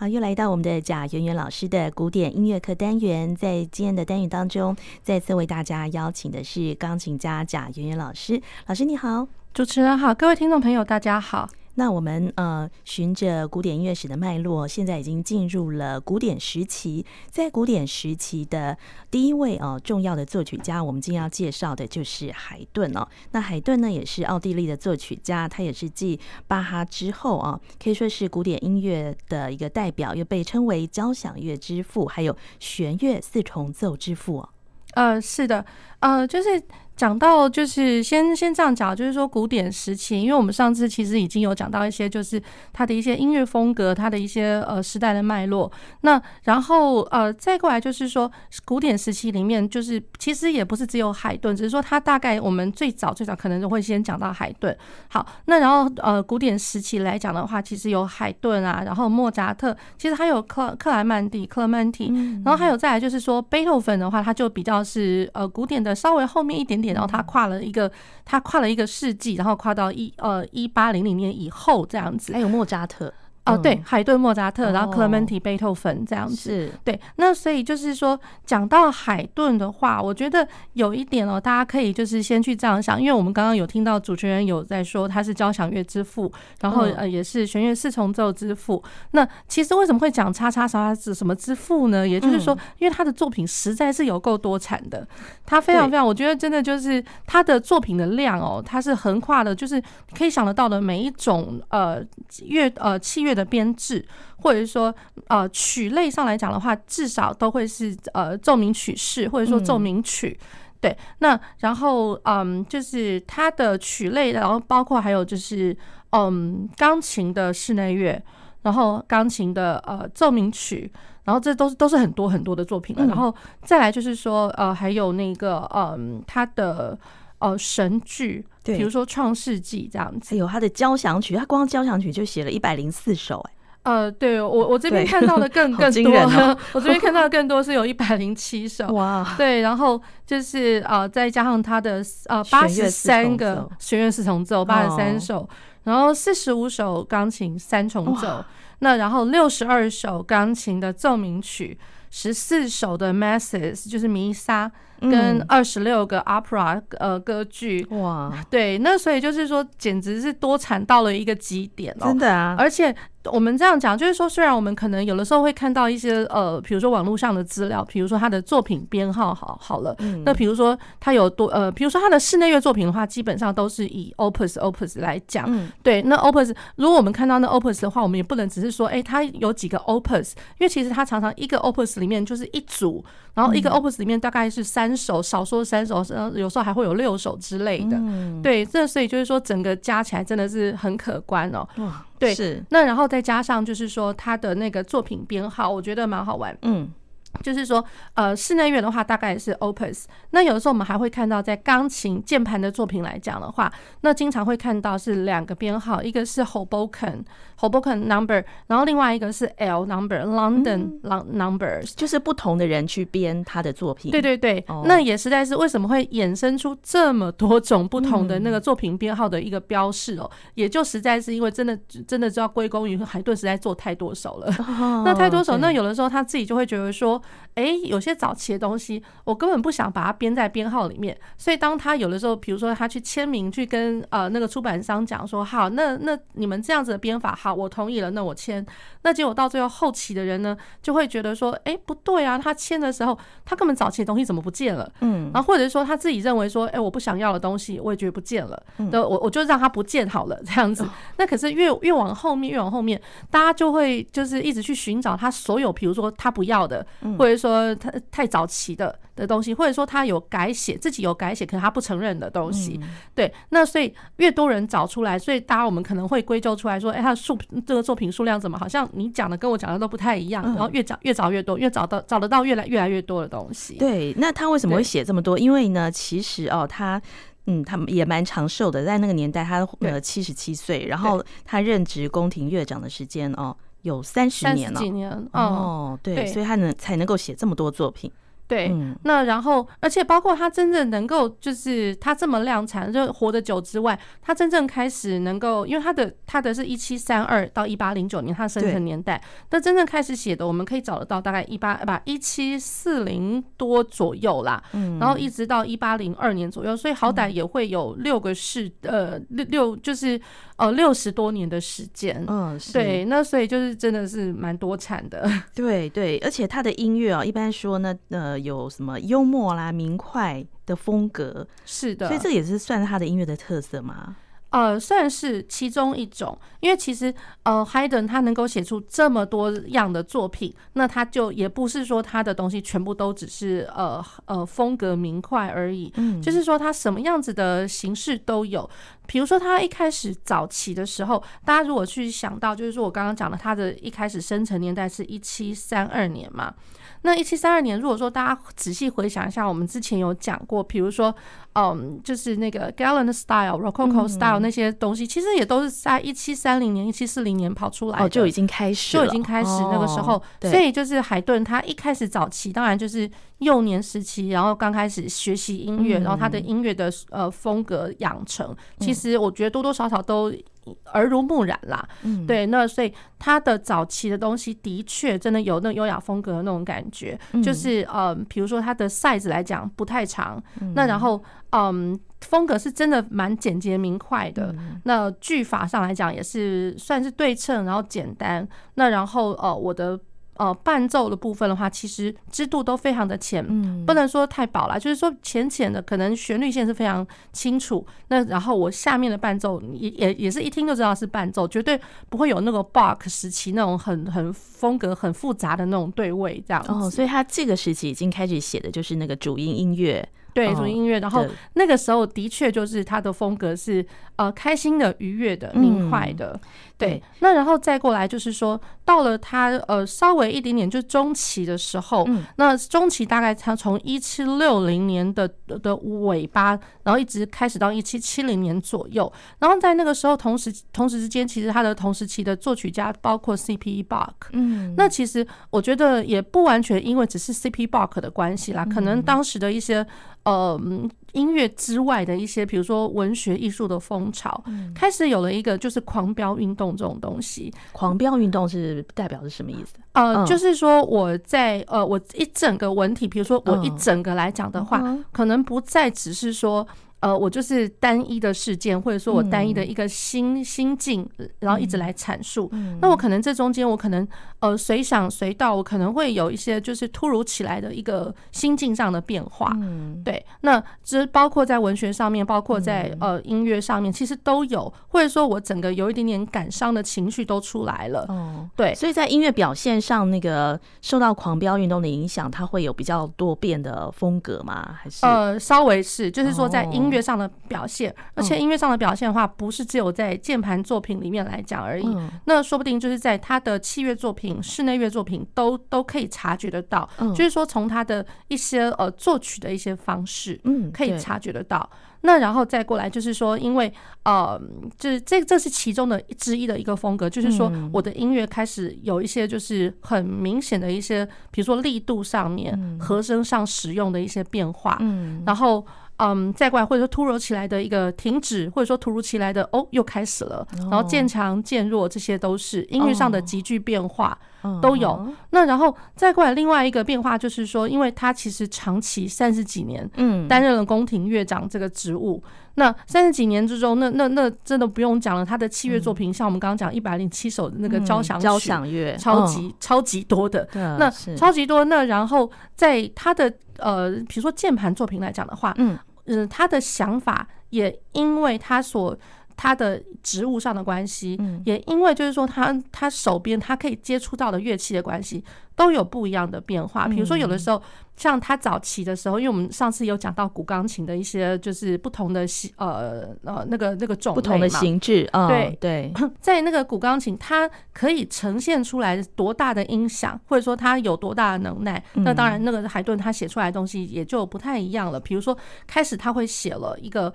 好，又来到我们的贾圆圆老师的古典音乐课单元。在今天的单元当中，再次为大家邀请的是钢琴家贾圆圆老师。老师你好。主持人好，各位听众朋友大家好。那我们循着古典音乐史的脉络，现在已经进入了古典时期。在古典时期的第一位重要的作曲家，我们今天要介绍的就是海顿哦。那海顿呢，也是奥地利的作曲家，他也是继巴哈之后可以说是古典音乐的一个代表，又被称为交响乐之父，还有弦乐四重奏之父哦。是的，就是讲到就是先这样讲，就是说古典时期，因为我们上次其实已经有讲到一些，就是它的一些音乐风格，它的一些时代的脉络。那然后再过来就是说古典时期里面，就是其实也不是只有海顿，只是说它大概我们最早可能就会先讲到海顿。好，那然后古典时期来讲的话，其实有海顿啊，然后莫扎特，其实还有克莱曼蒂，然后还有再来就是说贝多芬的话，它就比较是古典的稍微后面一点点。然后他跨了一个世纪，然后跨到1800年以后这样子。还有莫扎特哦，对，海顿、莫扎特，然后 Clementi、贝多芬这样子。是，对。那所以就是说，讲到海顿的话，我觉得有一点大家可以就是先去这样想，因为我们刚刚有听到主持人有在说他是交响乐之父，然后也是弦乐四重奏之父。那其实为什么会讲什么之父呢？也就是说，因为他的作品实在是有够多产的，他非常非常，我觉得真的就是他的作品的量他是横跨的，就是可以想得到的每一种器乐的编制，或者说曲类上来讲的话，至少都会是奏鸣曲式，或者说奏鸣曲。对，那然后就是它的曲类，然后包括还有就是钢琴的室内乐，然后钢琴的奏鸣曲，然后这都是很多很多的作品了。然后再来就是说还有那个它的神剧，比如说《创世纪》这样子。哎呦，他的交响曲，他光交响曲就写了104首哎。对，我这边看到的更多，我这边看到的更多是有107首。哇，对，然后就是再加上他的83个弦乐四重奏，83首，然后45首钢琴三重奏，那然后62首钢琴的奏鸣曲，14首的 Masses 就是弥撒，跟26个 opera 歌剧。哇，对，那所以就是说简直是多产到了一个极点真的啊。而且我们这样讲，就是说虽然我们可能有的时候会看到一些比如说网络上的资料，比如说他的作品编号好了，那比如说他有比如说他的室内乐作品的话，基本上都是以 opus 来讲。对，那 opus 如果我们看到那 opus 的话，我们也不能只是说他有几个 opus， 因为其实他常常一个 opus 里面就是一组，然后一个 opus 里面大概是3首，少说3首，有时候还会有6首之类的。对，这所以就是说整个加起来真的是很可观对，是。那然后再加上就是说他的那个作品编号，我觉得蛮好玩。就是说室内乐的话大概也是 opus， 那有的时候我们还会看到在钢琴键盘的作品来讲的话，那经常会看到是2个编号，一个是 Hoboken number， 然后另外一个是 L number London numbers， 就是不同的人去编他的作品。对对对，那也实在是为什么会衍生出这么多种不同的那个作品编号的一个标示也就实在是因为真的就要归功于海顿实在做太多首了。那太多首，那有的时候他自己就会觉得说有些早期的东西我根本不想把它编在编号里面，所以当他有的时候比如说他去签名去跟那个出版商讲说好，那你们这样子的编法好，我同意了，那我签。那结果到最后后期的人呢就会觉得说不对啊，他签的时候他根本早期的东西怎么不见了，然后或者说他自己认为说我不想要的东西我也觉得不见了，我就让他不见好了这样子。那可是越往后面大家就会就是一直去寻找他所有比如说他不要的，或者说他太早期的东西，或者说他有改写，自己有改写可是他不承认的东西。对，那所以越多人找出来，所以大家我们可能会归咎出来说他的这个作品数量怎么好像你讲的跟我讲的都不太一样，然后越找越多，找得到越来越多的东西。对，那他为什么会写这么多？因为呢其实他也蛮长寿的，在那个年代他77岁，然后他任职宫廷乐长的时间有30年了，30几年。对，所以他才能够写这么多作品。对，那然后而且包括他真正能够就是他这么量产就活得久之外，他真正开始能够，因为他的是1732到1809年他生成年代，那真正开始写的我们可以找得到大概1740多左右啦，然后一直到1802年左右，所以好歹也会有60多年的时间，对，那所以就是真的是蛮多产的，对对，而且他的音乐啊，一般说呢，有什么幽默啦、明快的风格，是的，所以这也是算他的音乐的特色嘛。算是其中一种，因为其实海顿他能够写出这么多样的作品，那他就也不是说他的东西全部都只是风格明快而已，就是说他什么样子的形式都有。比如说他一开始早期的时候，大家如果去想到，就是说我刚刚讲的，他的一开始生成年代是1732年嘛。那1732年，如果说大家仔细回想一下，我们之前有讲过，比如说，就是那个 Gallant Style、Rococo Style 那些东西，其实也都是在1730年、1740年跑出来的，就已经开始了，那个时候。所以就是海顿他一开始早期，当然就是幼年时期，然后刚开始学习音乐，然后他的音乐的风格养成，其实我觉得多多少少都耳濡目染啦，对，那所以他的早期的东西的确真的有那优雅风格的那种感觉，就是比如说他的 size 来讲不太长，那然后风格是真的蛮简洁明快的，那句法上来讲也是算是对称，然后简单，那然后我的伴奏的部分的话，其实织度都非常的浅，不能说太薄啦，就是说浅浅的，可能旋律线是非常清楚。那然后我下面的伴奏也是一听就知道是伴奏，绝对不会有那个 Bach 时期那种很风格很复杂的那种对位这样子。所以他这个时期已经开始写的就是那个主音音乐。对，主音乐，然后那个时候的确就是他的风格是开心的、愉悦的、明快的，对。那然后再过来就是说，到了他稍微一点点就中期的时候，那中期大概他从1760年的尾巴，然后一直开始到1770年左右，然后在那个时候同时之间，其实他的同时期的作曲家包括 CPE Bach，那其实我觉得也不完全因为只是 CPE Bach 的关系啦，可能当时的一些音乐之外的一些，比如说文学艺术的风潮，开始有了一个就是狂飙运动这种东西。狂飙运动是代表是什么意思？就是说我在我一整个文体，比如说我一整个来讲的话，可能不再只是说我就是单一的事件，或者说我单一的一个心境，然后一直来阐述。那我可能这中间，我可能随想随到，我可能会有一些就是突如其来的一个心境上的变化。对，那这包括在文学上面，包括在音乐上面，其实都有，或者说我整个有一点点感伤的情绪都出来了。对，所以在音乐表现上，那个受到狂飙运动的影响，它会有比较多变的风格吗？还是稍微是，就是说在音乐上的表现，而且音乐上的表现的话，不是只有在键盘作品里面来讲而已，那说不定就是在他的器乐作品、室内乐作品都可以察觉得到，就是说从他的一些作曲的一些方式，可以察觉得到。那然后再过来就是说，因为就是这是其中的之一的一个风格，就是说我的音乐开始有一些就是很明显的一些，比如说力度上面、和声上使用的一些变化，然后再过来或者说突如其来的一个停止，或者说突如其来的又开始了，然后渐强渐弱，这些都是音乐上的急剧变化都有。那然后再过来另外一个变化就是说，因为他其实长期30几年担任了宫廷乐长这个职务，那30几年之中，那真的不用讲了，他的器乐作品像我们刚刚讲107首的那个交响曲，交响乐超级多的，那超级多。那然后在他的比如说键盘作品来讲的话，他的想法也因为他的职务上的关系，也因为就是说他手边他可以接触到的乐器的关系，都有不一样的变化。比如说有的时候，像他早期的时候，因为我们上次有讲到古钢琴的一些就是不同的那个种类嘛，不同的形制，对，在那个古钢琴，它可以呈现出来多大的音响，或者说它有多大的能耐，那当然那个海顿他写出来的东西也就不太一样了。比如说开始他会写了一个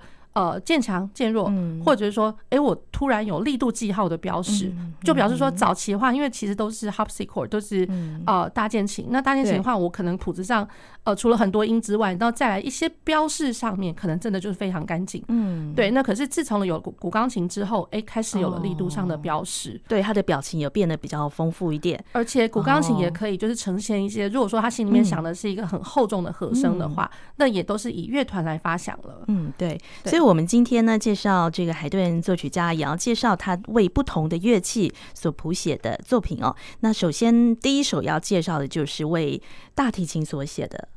渐强渐弱，或者是说我突然有力度记号的标识，就表示说早期的话因为其实都是 harpsichord 都是大键琴，那大键琴的话我可能谱子上除了很多音之外，然后再来一些标示上面可能真的就是非常干净，对，那可是自从有古钢琴之后开始有了力度上的标识，对，他的表情也变得比较丰富一点，而且古钢琴也可以就是呈现一些，如果说他心里面想的是一个很厚重的和声的话，那也都是以乐团来发响了，对，所以我们今天呢介绍这个海顿作曲家，也要介绍他为不同的乐器所谱写的作品哦。那首先第一首要介绍的就是为大提琴所写的。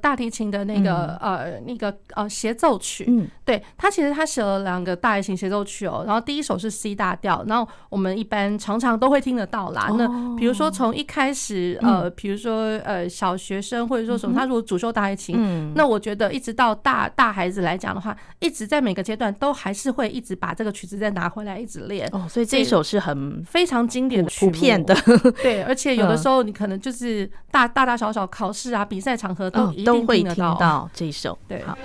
大提琴的那个协奏曲，对，他其实他写了两个大提琴协奏曲哦，然后第一首是 C 大调，然后我们一般常常都会听得到啦。那比如说从一开始比如说小学生或者说什么，他如果主修大提琴，那我觉得一直到大孩子来讲的话，一直在每个阶段都还是会一直把这个曲子再拿回来一直练哦，所以这一首是很非常经典的曲目，普遍的，对，而且有的时候你可能就是大小小考试啊、比赛场合都。都会听到这首，对。好，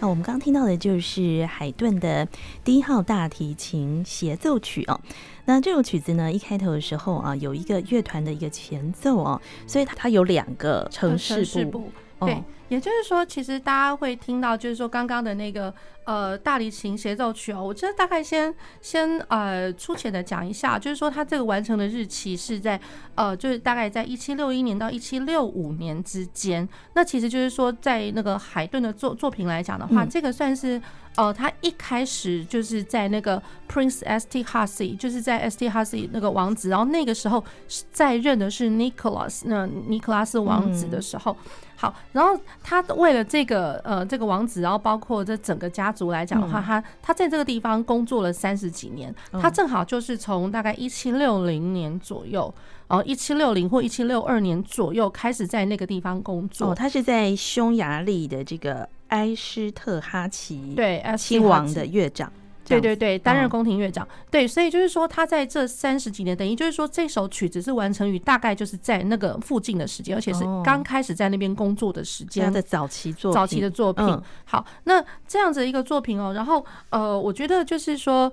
那我们刚刚听到的就是海顿的第一号大提琴协奏曲哦。那这首曲子呢，一开头的时候啊，有一个乐团的一个前奏哦，所以它有两个城市部。对，也就是说，其实大家会听到，就是说刚刚的那个大提琴协奏曲哦，我这大概先粗浅的讲一下，就是说它这个完成的日期是在就是大概在1761年到1765年之间。那其实就是说，在那个海顿的作品来讲的话，这个算是他一开始就是在那个 Prince Esterházy， 就是在 Esterházy 那个王子，然后那个时候在任的是 Nicholas， 那尼克拉斯王子的时候。好，然后他为了这个王子，然后包括这整个家族来讲的话，他在这个地方工作了30几年，他正好就是从大概1760年左右，1760或1762年左右开始在那个地方工作。他是在匈牙利的这个埃斯特哈奇亲王的乐长。对对对，担任宫廷乐长。对，所以就是说他在这30几年，等于就是说这首曲子是完成于大概就是在那个附近的时间，而且是刚开始在那边工作的时间，他的早期的作品。好，那这样子一个作品哦，然后我觉得就是说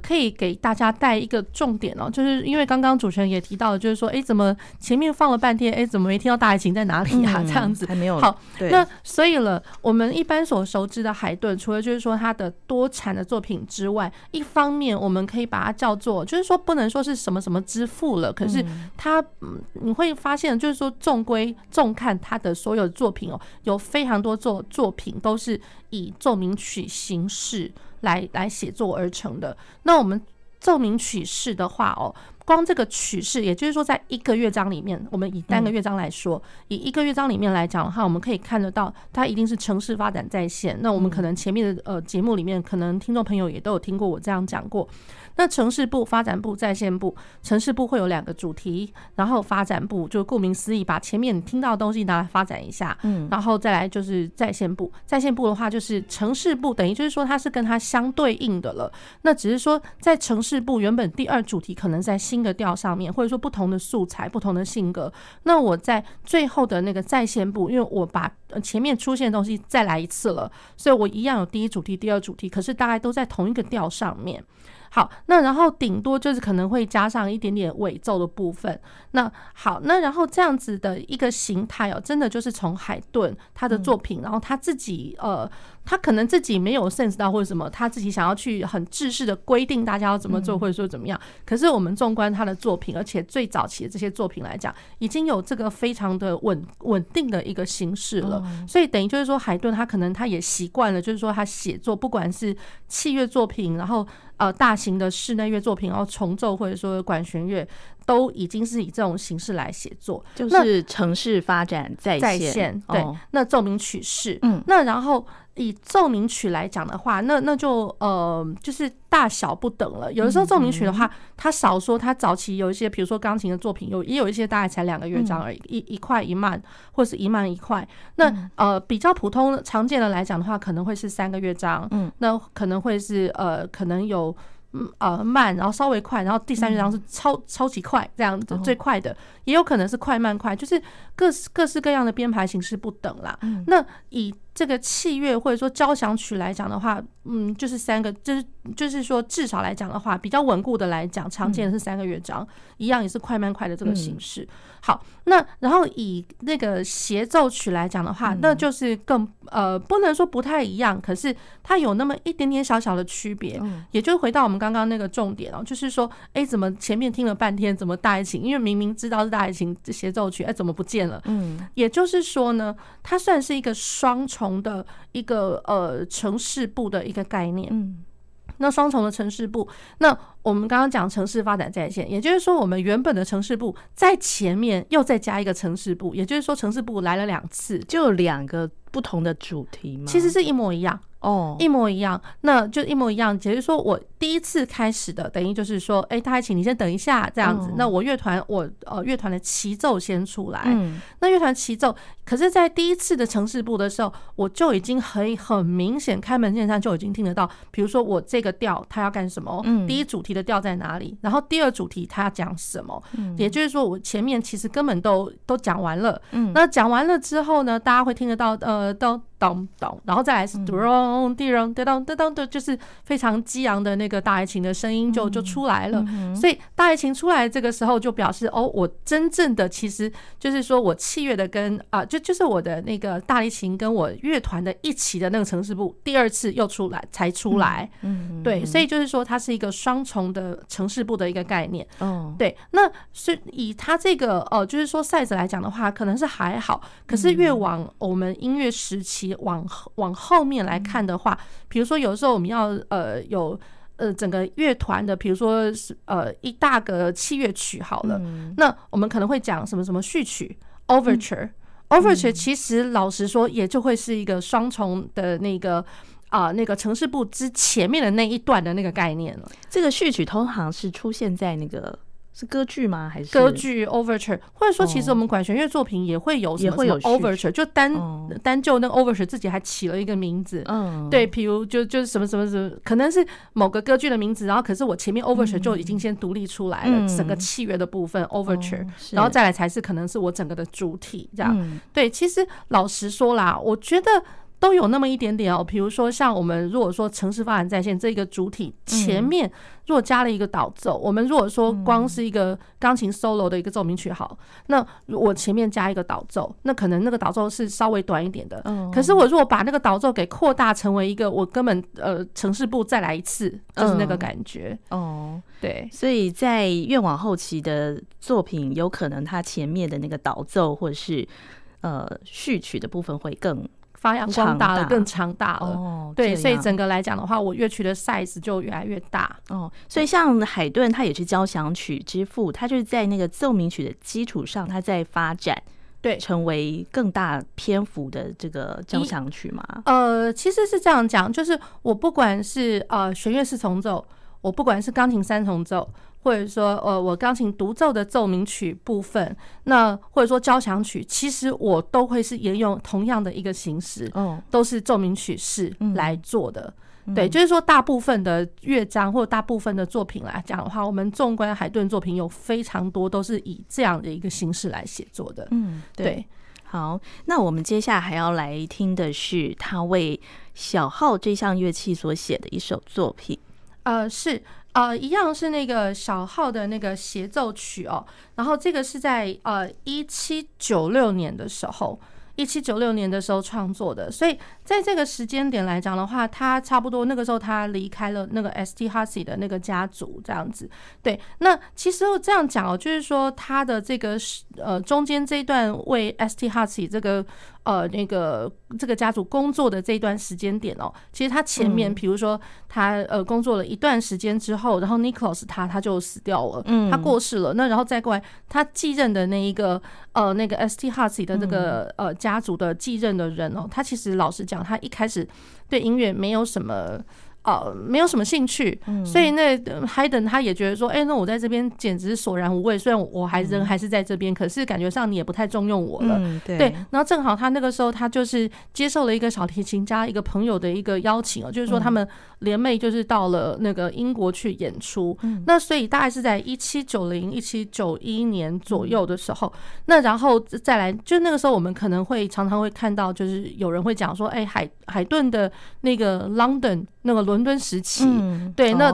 可以给大家带一个重点哦，就是因为刚刚主持人也提到了，就是说怎么前面放了半天，怎么没听到大提琴在哪里啊？这样子还没有。好，那所以了，我们一般所熟知的海顿，除了就是说他的多产的作品之外，一方面我们可以把它叫做，就是说不能说是什么什么之父了，可是他你会发现，就是说纵看他的所有作品哦，有非常多作品都是以奏鸣曲形式来写作而成的。那我们奏鸣曲式的话哦，光这个曲式，也就是说在一个乐章里面，我们以单个乐章来说，以一个乐章里面来讲的话，我们可以看得到它一定是城市发展在线。那我们可能前面的节目里面，可能听众朋友也都有听过我这样讲过。那城市部、发展部、在线部，城市部会有2个主题，然后发展部就顾名思义，把前面你听到的东西拿来发展一下，然后再来就是在线部。在线部的话，就是城市部，等于就是说它是跟它相对应的了。那只是说在城市部原本第2主题可能在新的调上面，或者说不同的素材、不同的性格。那我在最后的那个在线部，因为我把前面出现的东西再来一次了，所以我一样有第1主题、第2主题，可是大概都在同一个调上面。好，那然后顶多就是可能会加上一点点尾奏的部分。那好，那然后这样子的一个形态哦，真的就是从海顿他的作品，然后他自己他可能自己没有 sense 到或者什么，他自己想要去很制式的规定大家要怎么做，或者说怎么样。可是我们纵观他的作品，而且最早期的这些作品来讲，已经有这个非常的稳定的一个形式了。所以等于就是说，海顿他可能他也习惯了，就是说他写作不管是器乐作品，然后大型的室内乐作品，然后重奏或者说管弦乐，都已经是以这种形式来写作，就是城市发展在线。对，那奏鸣曲式，那然后以奏鸣曲来讲的话，那就就是大小不等了。有的时候奏鸣曲的话，它少说，它早期有一些，比如说钢琴的作品，也有一些大概才2个乐章而已，一快一慢，或是一慢一快。那比较普通常见的来讲的话，可能会是3个乐章，那可能会是可能有。慢，然后稍微快，然后第3乐章是超级快，这样子最快的，也有可能是快慢快，就是各式各样的编排形式不等啦。那以这个器乐或者说交响曲来讲的话，就是3个，就是说至少来讲的话，比较稳固的来讲，常见的是3个乐章，一样也是快慢快的这个形式。好，那然后以那个协奏曲来讲的话，那就是更不能说不太一样，可是它有那么一点点小小的区别。也就回到我们刚刚那个重点哦，就是说，怎么前面听了半天，怎么大提琴？因为明明知道是大提琴协奏曲，怎么不见了？也就是说呢，它算是一个双重的一个城市部的一个概念。那双重的城市部，那我们刚刚讲城市发展在线，也就是说我们原本的城市部在前面又再加一个城市部，也就是说城市部来了2次，就有2个不同的主题吗？其实是一模一样一模一样，那就一模一样。只是说我第1次开始的，等于就是说，大家请你先等一下这样子。那我乐团，乐团的齐奏先出来。那乐团齐奏，可是，在第1次的城市部的时候，我就已经很明显，开门见山就已经听得到。比如说我这个调它要干什么，第1主题的调在哪里，然后第2主题它要讲什么。也就是说，我前面其实根本都讲完了。那讲完了之后呢，大家会听得到咚咚，然后再来是咚地咚地咚地咚的，就是非常激昂的那个大提琴的声音就出来了。所以大提琴出来这个时候就表示，哦，我真正的其实就是说我器乐的跟啊，就是我的那个大提琴跟我乐团的一起的那个呈示部，第二次又出来才出来。对，所以就是说它是一个双重的呈示部的一个概念。对，那是以它这个就是说赛子来讲的话，可能是还好，可是越往我们音乐时期往后面来看的话，比如说有时候我们要有整个乐团的，比如说一大个器乐曲好了，那我们可能会讲什么什么序曲 overture， overture 其实老实说也就会是一个双重的那个那个呈示部之前面的那一段的那个概念了。这个序曲通常是出现在那个。是歌剧吗？还是歌剧 overture， 或者说其实我们管弦乐作品也会有什么 overture， 就单就那个 overture 自己还起了一个名字。对，比如就是什么什么什么，可能是某个歌剧的名字，然后可是我前面 overture 就已经先独立出来了，整个器乐的部分 overture， 然后再来才是可能是我整个的主体这样。对，其实老实说啦，我觉得。都有那么一点点哦，比如说像我们如果说城市发展在线这个主体前面如果加了一个导奏，我们如果说光是一个钢琴 solo 的一个奏鸣曲好，那我前面加一个导奏，那可能那个导奏是稍微短一点的，可是我如果把那个导奏给扩大成为一个我根本城市部再来一次，就是那个感觉。对，所以在越往后期的作品，有可能它前面的那个导奏或者是序曲的部分会更发扬光大了，更强大了。对，所以整个来讲的话，我乐曲的 size 就越来越大。所以像海顿他也是交响曲之父，他就是在那个奏鸣曲的基础上，他在发展，对，成为更大篇幅的这个交响曲嘛。其实是这样讲，就是我不管是弦乐四重奏，我不管是钢琴三重奏。或者说，我钢琴独奏的奏鸣曲部分，那或者说交响曲，其实我都会是沿用同样的一个形式，都是奏鸣曲式来做的。对，就是说大部分的乐章或大部分的作品来讲的话，我们纵观海顿作品有非常多都是以这样的一个形式来写作的。对。好，那我们接下来还要来听的是他为小号这项乐器所写的一首作品。是。一样是那个小号的那个协奏曲哦，然后这个是在1796年的时候，创作的，所以在这个时间点来讲的话，他差不多那个时候他离开了那个 Esterházy 的那个家族这样子。对，那其实这样讲哦，就是说他的这个中间这一段为 Esterházy 这个那个这个家族工作的这一段时间点哦，其实他前面比如说他工作了一段时间之后，然后 Nicholas 他就死掉了，他过世了，那然后再过来他继任的那一个那个 Esterházy 的这个家族的继任的人哦，他其实老实讲，他一开始对音乐没有什么。没有什么兴趣，所以那海顿他也觉得说，那我在这边简直索然无味。虽然我人还是在这边，可是感觉上你也不太重用我了。对。然后正好他那个时候，他就是接受了一个小提琴家一个朋友的一个邀请，就是说他们联袂就是到了那个英国去演出。那所以大概是在1790、1791年左右的时候，那然后再来，就那个时候我们可能会常常会看到，就是有人会讲说，海顿的那个 London。那个伦敦时期，对，那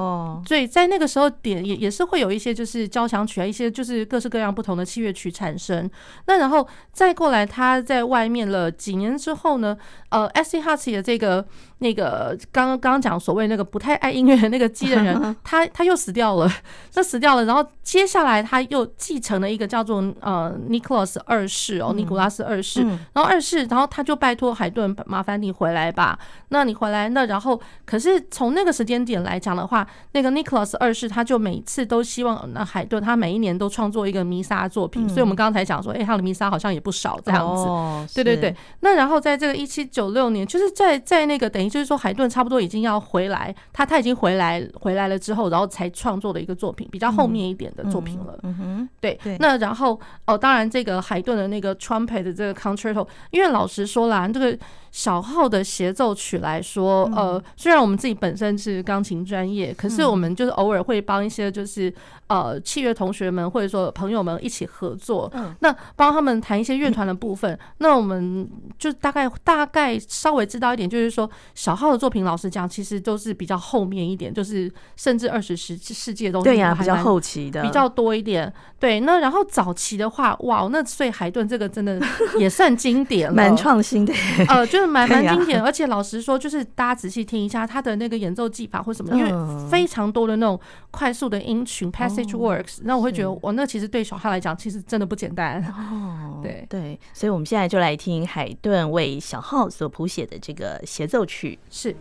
所以在那个时候点也是会有一些就是交响曲啊，一些就是各式各样不同的器乐曲产生。那然后再过来，他在外面了几年之后呢，Esterházy 的这个刚刚讲所谓那个不太爱音乐的那个继任人，他又死掉了，然后接下来他又继承了一个叫做尼古拉斯二世，然后他就拜托海顿，麻烦你回来吧，那你回来，那然后可是。是从那个时间点来讲的话，那个 Nicholas 二世他就每次都希望那海顿他每一年都创作一个弥撒作品，所以我们刚才讲说，他的弥撒好像也不少这样子。对对对。那然后在这个1796年，就是在那个等于就是说海顿差不多已经要回来，他已经回来了之后，然后才创作的一个作品，比较后面一点的作品了。对。那然后当然这个海顿的那个 trumpet 的这个 concerto， 因为老实说啦，这个小号的协奏曲来说，虽然我们自己本身是钢琴专业，可是我们就是偶尔会帮一些就是器乐同学们或者说朋友们一起合作，那帮他们弹一些乐团的部分。那我们就大概稍微知道一点，就是说小号的作品，老实讲，其实都是比较后面一点，就是甚至20世纪的东西，对呀，比较后期的比较多一点。对，那然后早期的话，哇，那所以海顿这个真的也算经典了，蛮创新的，就是蛮经典。而且老实说，就是大家仔细听一下他的那个演奏技法或什么，因为非常多的那种快速的音群 passage works， 那我会觉得哇，那其实对小孩来讲，其实真的不简单。对对，所以我们现在就来听海顿为小号所谱写的这个协奏曲，是。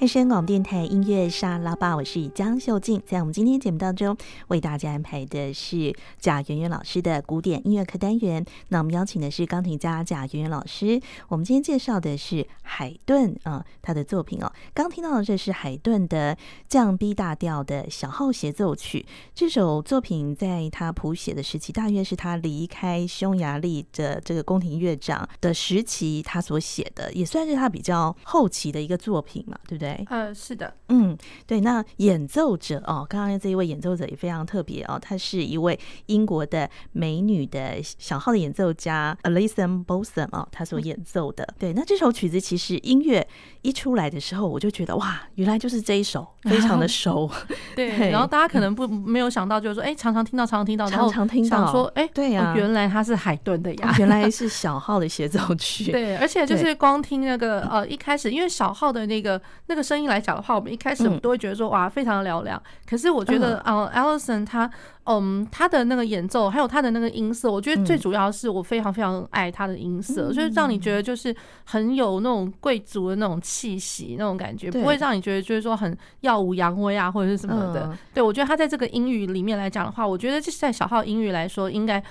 欢迎收听广播电台音乐沙拉吧，我是江秀静。在我们今天节目当中，为大家安排的是贾圆圆老师的古典音乐课单元。那我们邀请的是钢琴家贾圆圆老师。我们今天介绍的是海顿他的作品哦。刚听到的这是海顿的降 B 大调的小号协奏曲。这首作品在他谱写的时期，大约是他离开匈牙利的这个宫廷乐长的时期，他所写的，也算是他比较后期的一个作品嘛，对不对？是的，对。那演奏者刚刚这一位演奏者也非常特别她是一位英国的美女的小号的演奏家 Alison Balsom 她所演奏的。对，那这首曲子其实音乐一出来的时候，我就觉得哇，原来就是这一首，非常的熟。对，然后大家可能没有想到，就是说，常常听到，然后想说，对呀，原来它是海顿的呀，原来是小号的协奏曲。对，而且就是光听那个一开始，因为小号的那个声音来讲的话，我们一开始我们都会觉得说哇，非常嘹亮。可是我觉得Alison 她她的那个演奏，还有她的那个音色，我觉得最主要是我非常非常爱她的音色，就是让你觉得就是很有那种贵族的那种气息，那种感觉，不会让你觉得就是说很耀武扬威啊或者是什么的。对，我觉得她在这个英语里面来讲的话，我觉得就是在小号英语来说，应该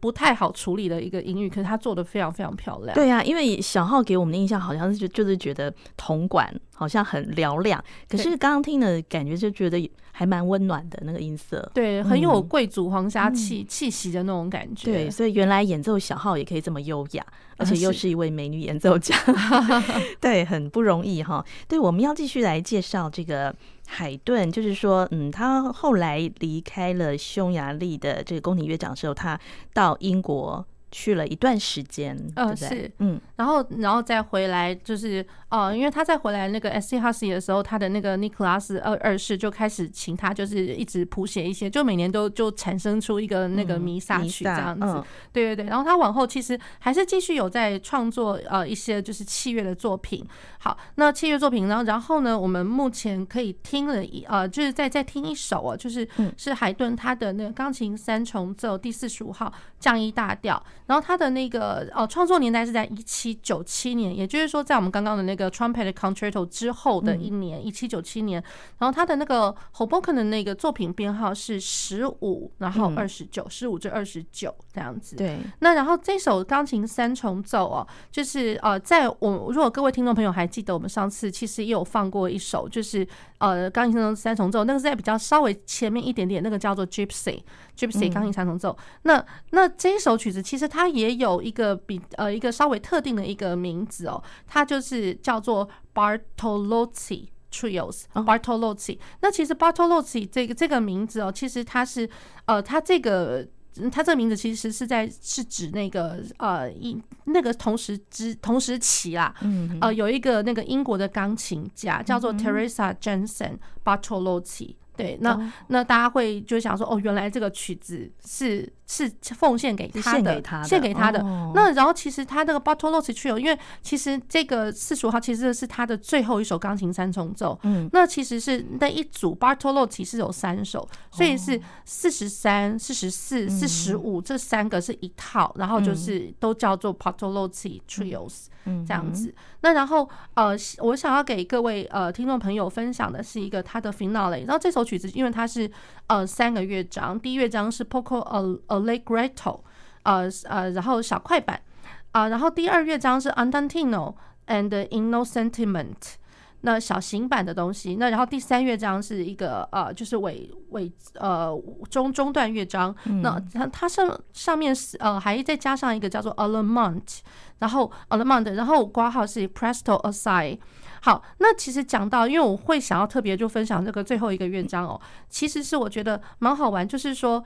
不太好处理的一个音域，可是他做的非常非常漂亮。对啊，因为小号给我们的印象好像就是觉得铜管好像很嘹亮，可是刚刚听的感觉就觉得还蛮温暖的那个音色。对，很有贵族皇家气息的那种感觉。对，所以原来演奏小号也可以这么优雅，而且又是一位美女演奏家。对，很不容易哈。对，我们要继续来介绍这个海顿，就是说，他后来离开了匈牙利的这个宫廷乐长之后，他到英国去了一段时间，对不对？是，然后再回来，就是因为他在回来那个 Esterházy 的时候，他的那个 Nicholas 2世就开始请他，就是一直谱写一些，就每年都就产生出一个那个弥撒曲这样子。对对对。然后他往后其实还是继续有在创作一些就是器乐的作品。好，那器乐作品，然后呢，我们目前可以听了就是再听一首就是是海顿他的那个钢琴三重奏第45号降E大调。然后他的那个创作年代是在1797年，也就是说在我们刚刚的那个 Trumpet Concerto 之后的一年，1797年。然后他的那个 Hoboken 的那个作品编号是15，然后29，15-29这样子。对。那然后这首钢琴三重奏就是在如果各位听众朋友还记得，我们上次其实也有放过一首，就是钢琴三重奏，那个是在比较稍微前面一点点，那个叫做 Gypsy 钢琴三重奏。那这一首曲子其实它也有一个一个稍微特定的一个名字它就是叫做 Bartolozzi Trios Bartolozzi。那其实 Bartolozzi 这个名字其实它是它这个名字其实是指那个那个同时期啦，有一个那个英国的钢琴家叫做 Teresa Jensen Bartolozzi。对，那大家会就想说，原来这个曲子是奉献给他的，献给他的。那然后其实他那个 Bartolozzi Trio， 因为其实这个45号其实是他的最后一首钢琴三重奏。那其实是那一组 Bartolozzi 是有3首，所以是43、44、45这3个是一套，然后就是都叫做 Bartolozzi Trios 这样子。那然后我想要给各位听众朋友分享的是一个他的 Finale。然后这首曲子因为它是3个乐章，第一乐章是 Poco Allegretto， 然后小快板，然后第2乐章是 Andantino and Innocentiment， 那小型版的东西。那然后第3乐章是一个就是中段乐章，那它上面还再加上一个叫做 Allemande， 然后括号是 Presto Assai。好，那其实讲到，因为我会想要特别就分享这个最后一个乐章其实是我觉得蛮好玩，就是说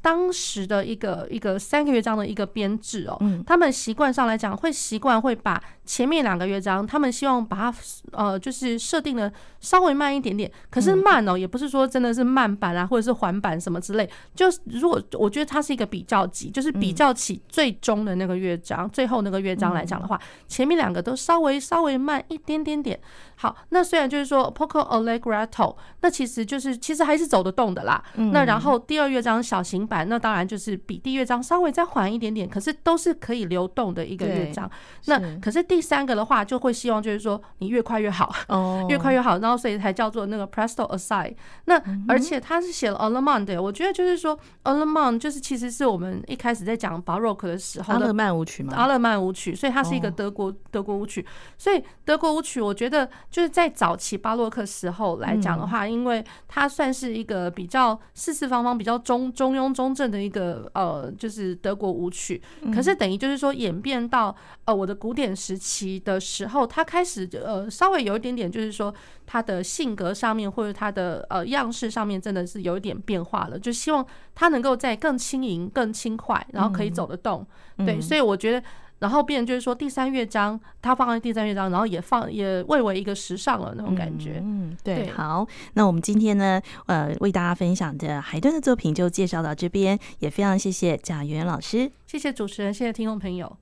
当时的一个3个乐章的一个编制他们习惯上来讲会习惯会把前面2个乐章，他们希望把它就是设定的稍微慢一点点，可是慢也不是说真的是慢板啊或者是缓板什么之类，就如果我觉得它是一个比较级，就是比较起最终的那个乐章，最后那个乐章来讲的话，前面2个都稍微慢一点点。好，那虽然就是说 Poco Allegretto， 那其实还是走得动的啦。那然后第2乐章小行板，那当然就是比第一乐章稍微再缓一点点，可是都是可以流动的一个乐章。那可是第三个的话，就会希望就是说你越快越好，越快越好，然后所以才叫做那个 Presto Assai。那而且他是写了 Allemande， 我觉得就是说 Allemande 就是其实是我们一开始在讲 Baroque 的时候的阿勒曼舞曲嘛，阿勒曼舞曲，所以它是一个德国舞曲，所以德国舞曲我觉得就是在早期巴洛克时候来讲的话，因为它算是一个比较四四方方、比较中庸中正的一个就是德国舞曲。可是等于就是说演变到我的古典时期的时候，它开始稍微有一点点就是说它的性格上面或者它的样式上面真的是有一点变化了，就希望它能够再更轻盈、更轻快，然后可以走得动。对，所以我觉得。然后变成就是说第三乐章，它放在第三乐章，然后也蔚为一个时尚了那种感觉。嗯，对。好，那我们今天呢，为大家分享的海顿的作品就介绍到这边，也非常谢谢贾元老师，谢谢主持人，谢谢听众朋友。